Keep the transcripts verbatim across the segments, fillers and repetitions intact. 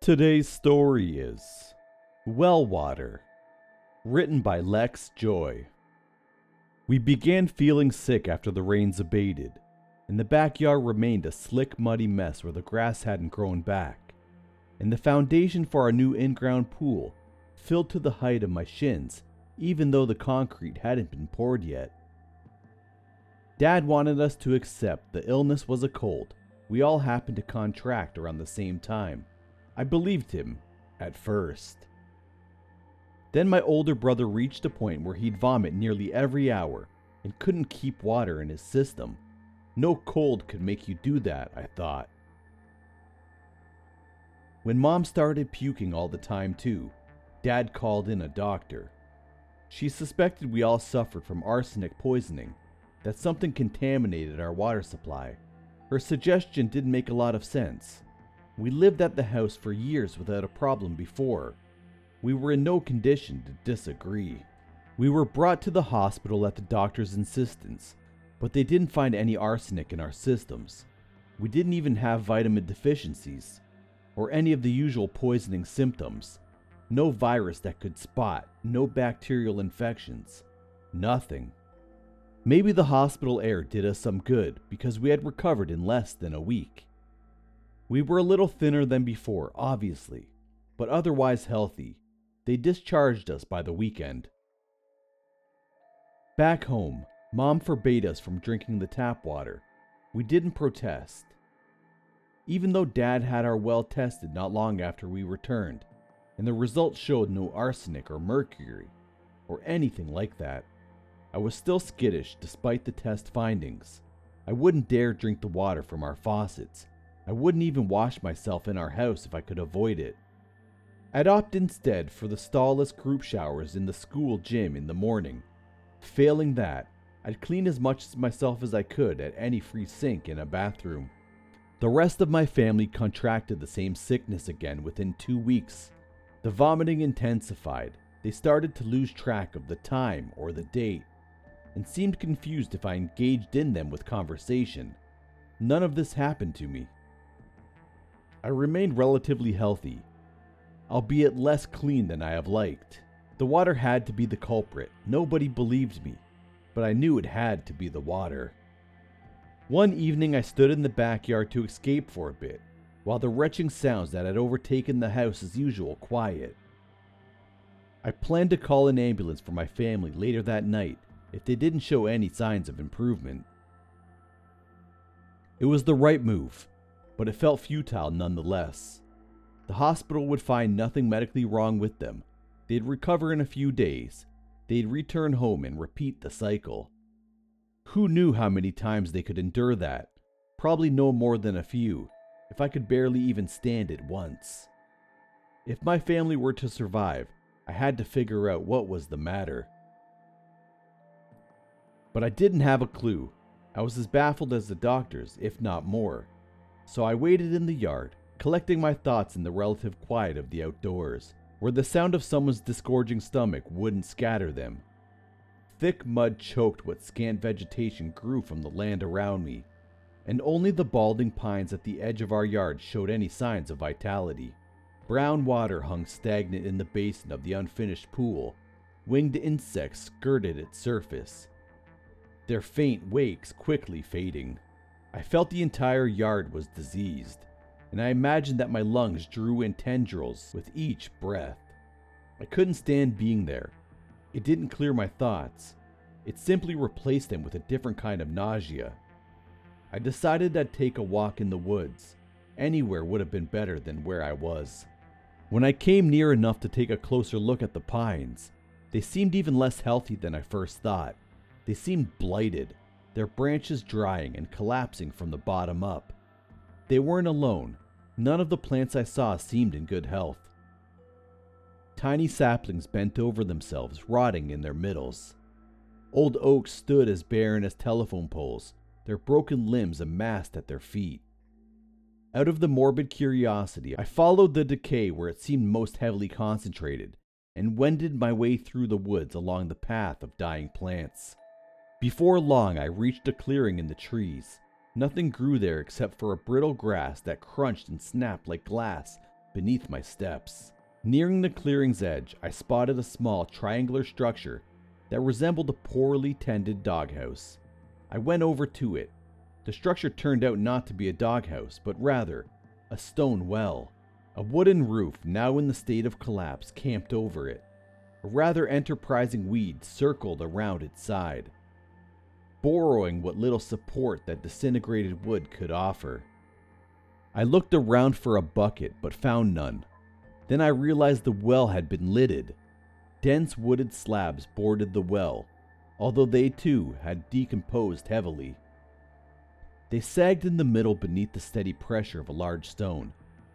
Today's story is Well Water, written by Lex Joy. We began feeling sick after the rains abated, and the backyard remained a slick, muddy mess where the grass hadn't grown back, and the foundation for our new in-ground pool filled to the height of my shins, even though the concrete hadn't been poured yet. Dad wanted us to accept the illness was a cold we all happened to contract around the same time. I believed him, at first. Then my older brother reached a point where he'd vomit nearly every hour and couldn't keep water in his system. No cold could make you do that, I thought. When Mom started puking all the time too, Dad called in a doctor. She suspected we all suffered from arsenic poisoning, that something contaminated our water supply. Her suggestion didn't make a lot of sense. We lived at the house for years without a problem before. We were in no condition to disagree. We were brought to the hospital at the doctor's insistence, but they didn't find any arsenic in our systems. We didn't even have vitamin deficiencies, or any of the usual poisoning symptoms. No virus that could spot, no bacterial infections, nothing. Maybe the hospital air did us some good because we had recovered in less than a week. We were a little thinner than before, obviously, but otherwise healthy. They discharged us by the weekend. Back home, Mom forbade us from drinking the tap water. We didn't protest, even though Dad had our well tested not long after we returned, and the results showed no arsenic or mercury, or anything like that. I was still skittish despite the test findings. I wouldn't dare drink the water from our faucets. I wouldn't even wash myself in our house if I could avoid it. I'd opt instead for the stallless group showers in the school gym in the morning. Failing that, I'd clean as much of myself as I could at any free sink in a bathroom. The rest of my family contracted the same sickness again within two weeks. The vomiting intensified. They started to lose track of the time or the date, and seemed confused if I engaged in them with conversation. None of this happened to me. I remained relatively healthy, albeit less clean than I have liked. The water had to be the culprit. Nobody believed me, but I knew it had to be the water. One evening I stood in the backyard to escape for a bit, while the retching sounds that had overtaken the house's usual quiet. I planned to call an ambulance for my family later that night if they didn't show any signs of improvement. It was the right move, but it felt futile nonetheless. The hospital would find nothing medically wrong with them. They'd recover in a few days. They'd return home and repeat the cycle. Who knew how many times they could endure that? Probably no more than a few, if I could barely even stand it once. If my family were to survive, I had to figure out what was the matter. But I didn't have a clue. I was as baffled as the doctors, if not more. So I waited in the yard, collecting my thoughts in the relative quiet of the outdoors, where the sound of someone's disgorging stomach wouldn't scatter them. Thick mud choked what scant vegetation grew from the land around me, and only the balding pines at the edge of our yard showed any signs of vitality. Brown water hung stagnant in the basin of the unfinished pool. Winged insects skirted its surface, their faint wakes quickly fading. I felt the entire yard was diseased, and I imagined that my lungs drew in tendrils with each breath. I couldn't stand being there. It didn't clear my thoughts. It simply replaced them with a different kind of nausea. I decided I'd take a walk in the woods. Anywhere would have been better than where I was. When I came near enough to take a closer look at the pines, they seemed even less healthy than I first thought. They seemed blighted, their branches drying and collapsing from the bottom up. They weren't alone. None of the plants I saw seemed in good health. Tiny saplings bent over themselves, rotting in their middles. Old oaks stood as barren as telephone poles, their broken limbs amassed at their feet. Out of the morbid curiosity, I followed the decay where it seemed most heavily concentrated, and wended my way through the woods along the path of dying plants. Before long, I reached a clearing in the trees. Nothing grew there except for a brittle grass that crunched and snapped like glass beneath my steps. Nearing the clearing's edge, I spotted a small triangular structure that resembled a poorly tended doghouse. I went over to it. The structure turned out not to be a doghouse, but rather a stone well. A wooden roof, now in the state of collapse, camped over it. A rather enterprising weed circled around its side, borrowing what little support that disintegrated wood could offer. I looked around for a bucket, but found none. Then I realized the well had been lidded. Dense wooded slabs bordered the well, although they too had decomposed heavily. They sagged in the middle beneath the steady pressure of a large stone.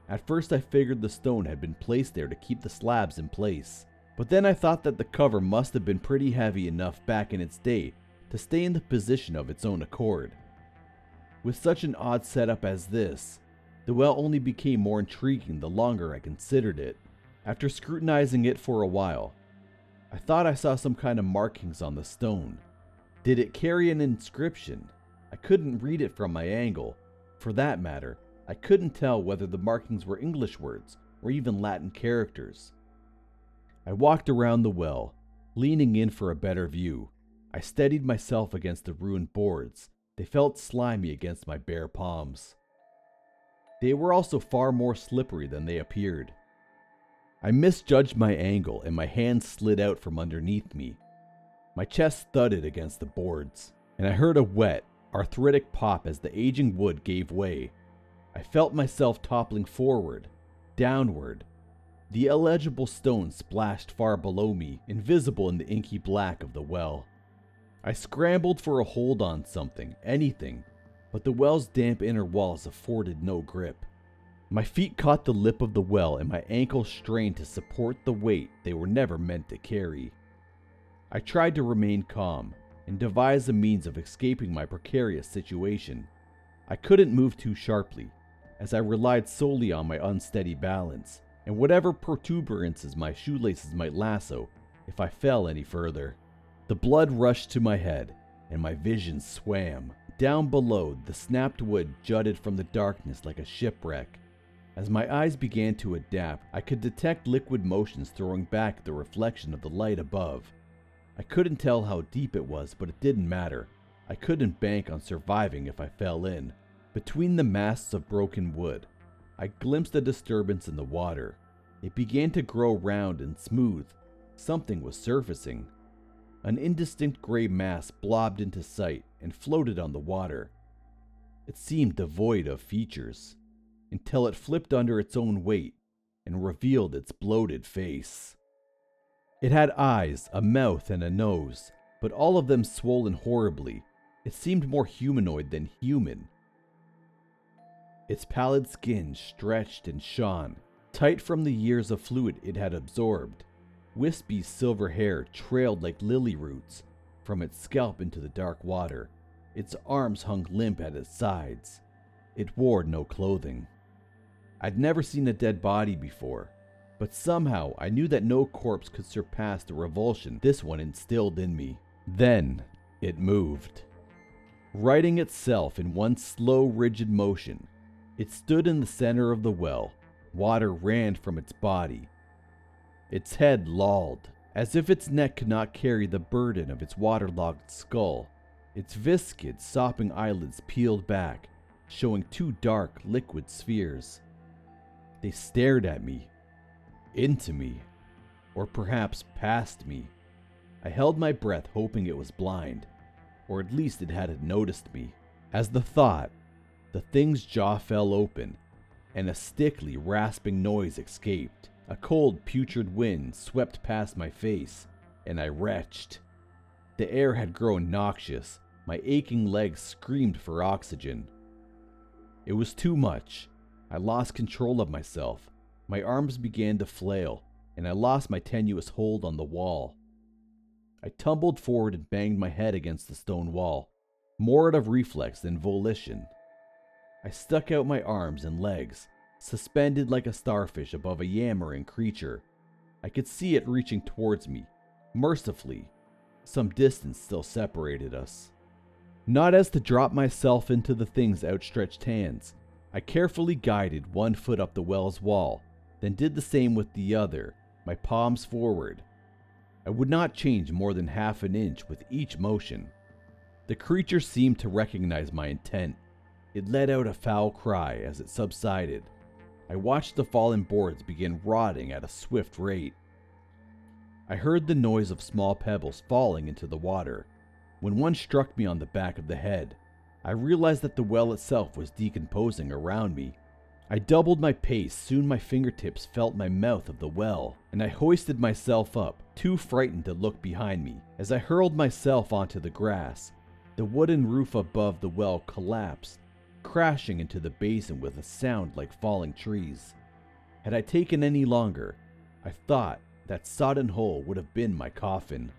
At first I figured the stone had been placed there to keep the slabs in place, but then I thought that the cover must have been pretty heavy enough back in its day to stay in the position of its own accord. With such an odd setup as this, the well only became more intriguing the longer I considered it. After scrutinizing it for a while, I thought I saw some kind of markings on the stone. Did it carry an inscription? I couldn't read it from my angle. For that matter, I couldn't tell whether the markings were English words or even Latin characters. I walked around the well, leaning in for a better view. I steadied myself against the ruined boards. They felt slimy against my bare palms. They were also far more slippery than they appeared. I misjudged my angle and my hands slid out from underneath me. My chest thudded against the boards, and I heard a wet, arthritic pop as the aging wood gave way. I felt myself toppling forward, downward. The illegible stone splashed far below me, invisible in the inky black of the well. I scrambled for a hold on something, anything, but the well's damp inner walls afforded no grip. My feet caught the lip of the well and my ankles strained to support the weight they were never meant to carry. I tried to remain calm and devise a means of escaping my precarious situation. I couldn't move too sharply, as I relied solely on my unsteady balance and whatever protuberances my shoelaces might lasso if I fell any further. The blood rushed to my head, and my vision swam. Down below, the snapped wood jutted from the darkness like a shipwreck. As my eyes began to adapt, I could detect liquid motions throwing back the reflection of the light above. I couldn't tell how deep it was, but it didn't matter. I couldn't bank on surviving if I fell in. Between the masts of broken wood, I glimpsed a disturbance in the water. It began to grow round and smooth. Something was surfacing. An indistinct gray mass blobbed into sight and floated on the water. It seemed devoid of features, until it flipped under its own weight and revealed its bloated face. It had eyes, a mouth, and a nose, but all of them swollen horribly. It seemed more humanoid than human. Its pallid skin stretched and shone, tight from the years of fluid it had absorbed. Wispy silver hair trailed like lily roots from its scalp into the dark water. Its arms hung limp at its sides. It wore no clothing. I'd never seen a dead body before, but somehow I knew that no corpse could surpass the revulsion this one instilled in me. Then it moved. Righting itself in one slow, rigid motion, it stood in the center of the well. Water ran from its body. Its head lolled, as if its neck could not carry the burden of its waterlogged skull. Its viscid, sopping eyelids peeled back, showing two dark, liquid spheres. They stared at me, into me, or perhaps past me. I held my breath, hoping it was blind, or at least it hadn't noticed me. As the thought, the thing's jaw fell open, and a stickly, rasping noise escaped. A cold, putrid wind swept past my face, and I retched. The air had grown noxious. My aching legs screamed for oxygen. It was too much. I lost control of myself. My arms began to flail, and I lost my tenuous hold on the wall. I tumbled forward and banged my head against the stone wall, more out of reflex than volition. I stuck out my arms and legs, suspended like a starfish above a yammering creature. I could see it reaching towards me. Mercifully, some distance still separated us. Not as to drop myself into the thing's outstretched hands, I carefully guided one foot up the well's wall then did the same with the other, my palms forward. I would not change more than half an inch with each motion. The creature seemed to recognize my intent. It let out a foul cry as it subsided. I watched the fallen boards begin rotting at a swift rate. I heard the noise of small pebbles falling into the water. When one struck me on the back of the head, I realized that the well itself was decomposing around me. I doubled my pace. Soon my fingertips felt my mouth of the well, and I hoisted myself up, too frightened to look behind me. As I hurled myself onto the grass, the wooden roof above the well collapsed, crashing into the basin with a sound like falling trees. Had I taken any longer, I thought that sodden hole would have been my coffin.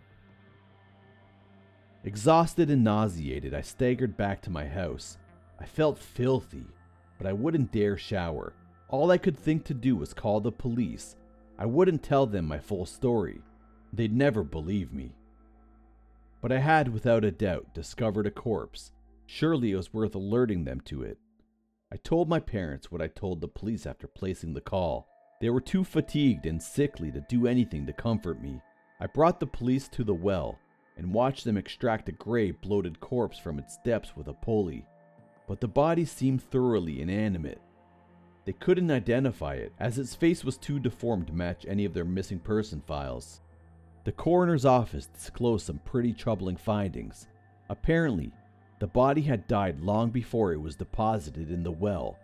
Exhausted and nauseated, I staggered back to my house. I felt filthy, but I wouldn't dare shower. All I could think to do was call the police. I wouldn't tell them my full story. They'd never believe me. But I had, without a doubt, discovered a corpse. Surely it was worth alerting them to it. I told my parents what I told the police after placing the call. They were too fatigued and sickly to do anything to comfort me. I brought the police to the well and watched them extract a gray, bloated corpse from its depths with a pulley. But the body seemed thoroughly inanimate. They couldn't identify it, as its face was too deformed to match any of their missing person files. The coroner's office disclosed some pretty troubling findings. Apparently, the body had died long before it was deposited in the well,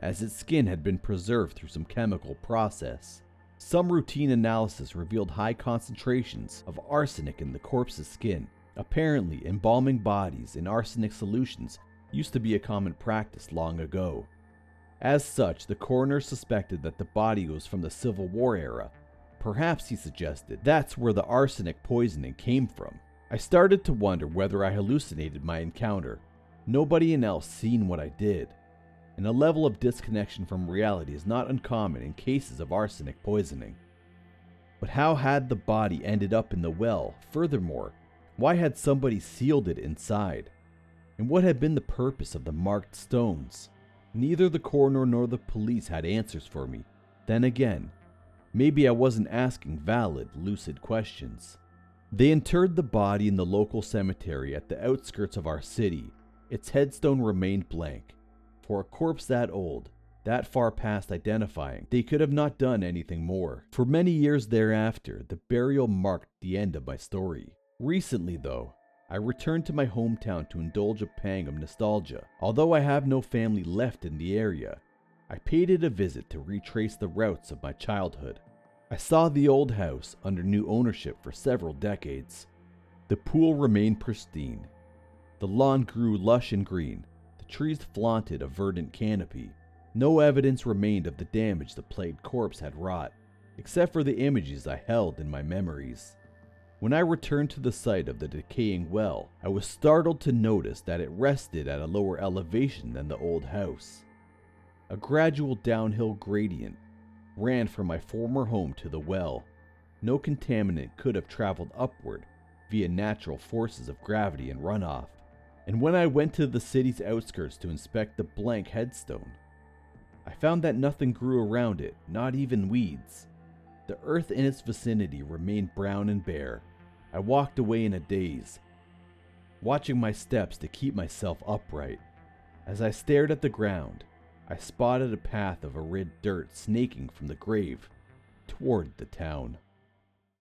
as its skin had been preserved through some chemical process. Some routine analysis revealed high concentrations of arsenic in the corpse's skin. Apparently, embalming bodies in arsenic solutions used to be a common practice long ago. As such, the coroner suspected that the body was from the Civil War era. Perhaps, he suggested, that's where the arsenic poisoning came from. I started to wonder whether I hallucinated my encounter. Nobody else seen what I did. And a level of disconnection from reality is not uncommon in cases of arsenic poisoning. But how had the body ended up in the well? Furthermore, why had somebody sealed it inside? And what had been the purpose of the marked stones? Neither the coroner nor the police had answers for me. Then again, maybe I wasn't asking valid, lucid questions. They interred the body in the local cemetery at the outskirts of our city. Its headstone remained blank. For a corpse that old, that far past identifying, they could have not done anything more. For many years thereafter, the burial marked the end of my story. Recently, though, I returned to my hometown to indulge a pang of nostalgia. Although I have no family left in the area, I paid it a visit to retrace the routes of my childhood. I saw the old house under new ownership for several decades. The pool remained pristine. The lawn grew lush and green. The trees flaunted a verdant canopy. No evidence remained of the damage the plagued corpse had wrought, except for the images I held in my memories. When I returned to the site of the decaying well, I was startled to notice that it rested at a lower elevation than the old house. A gradual downhill gradient ran from my former home to the well. No contaminant could have traveled upward via natural forces of gravity and runoff. And when I went to the city's outskirts to inspect the blank headstone, I found that nothing grew around it, not even weeds. The earth in its vicinity remained brown and bare. I walked away in a daze, watching my steps to keep myself upright. As I stared at the ground, I spotted a path of arid dirt snaking from the grave toward the town.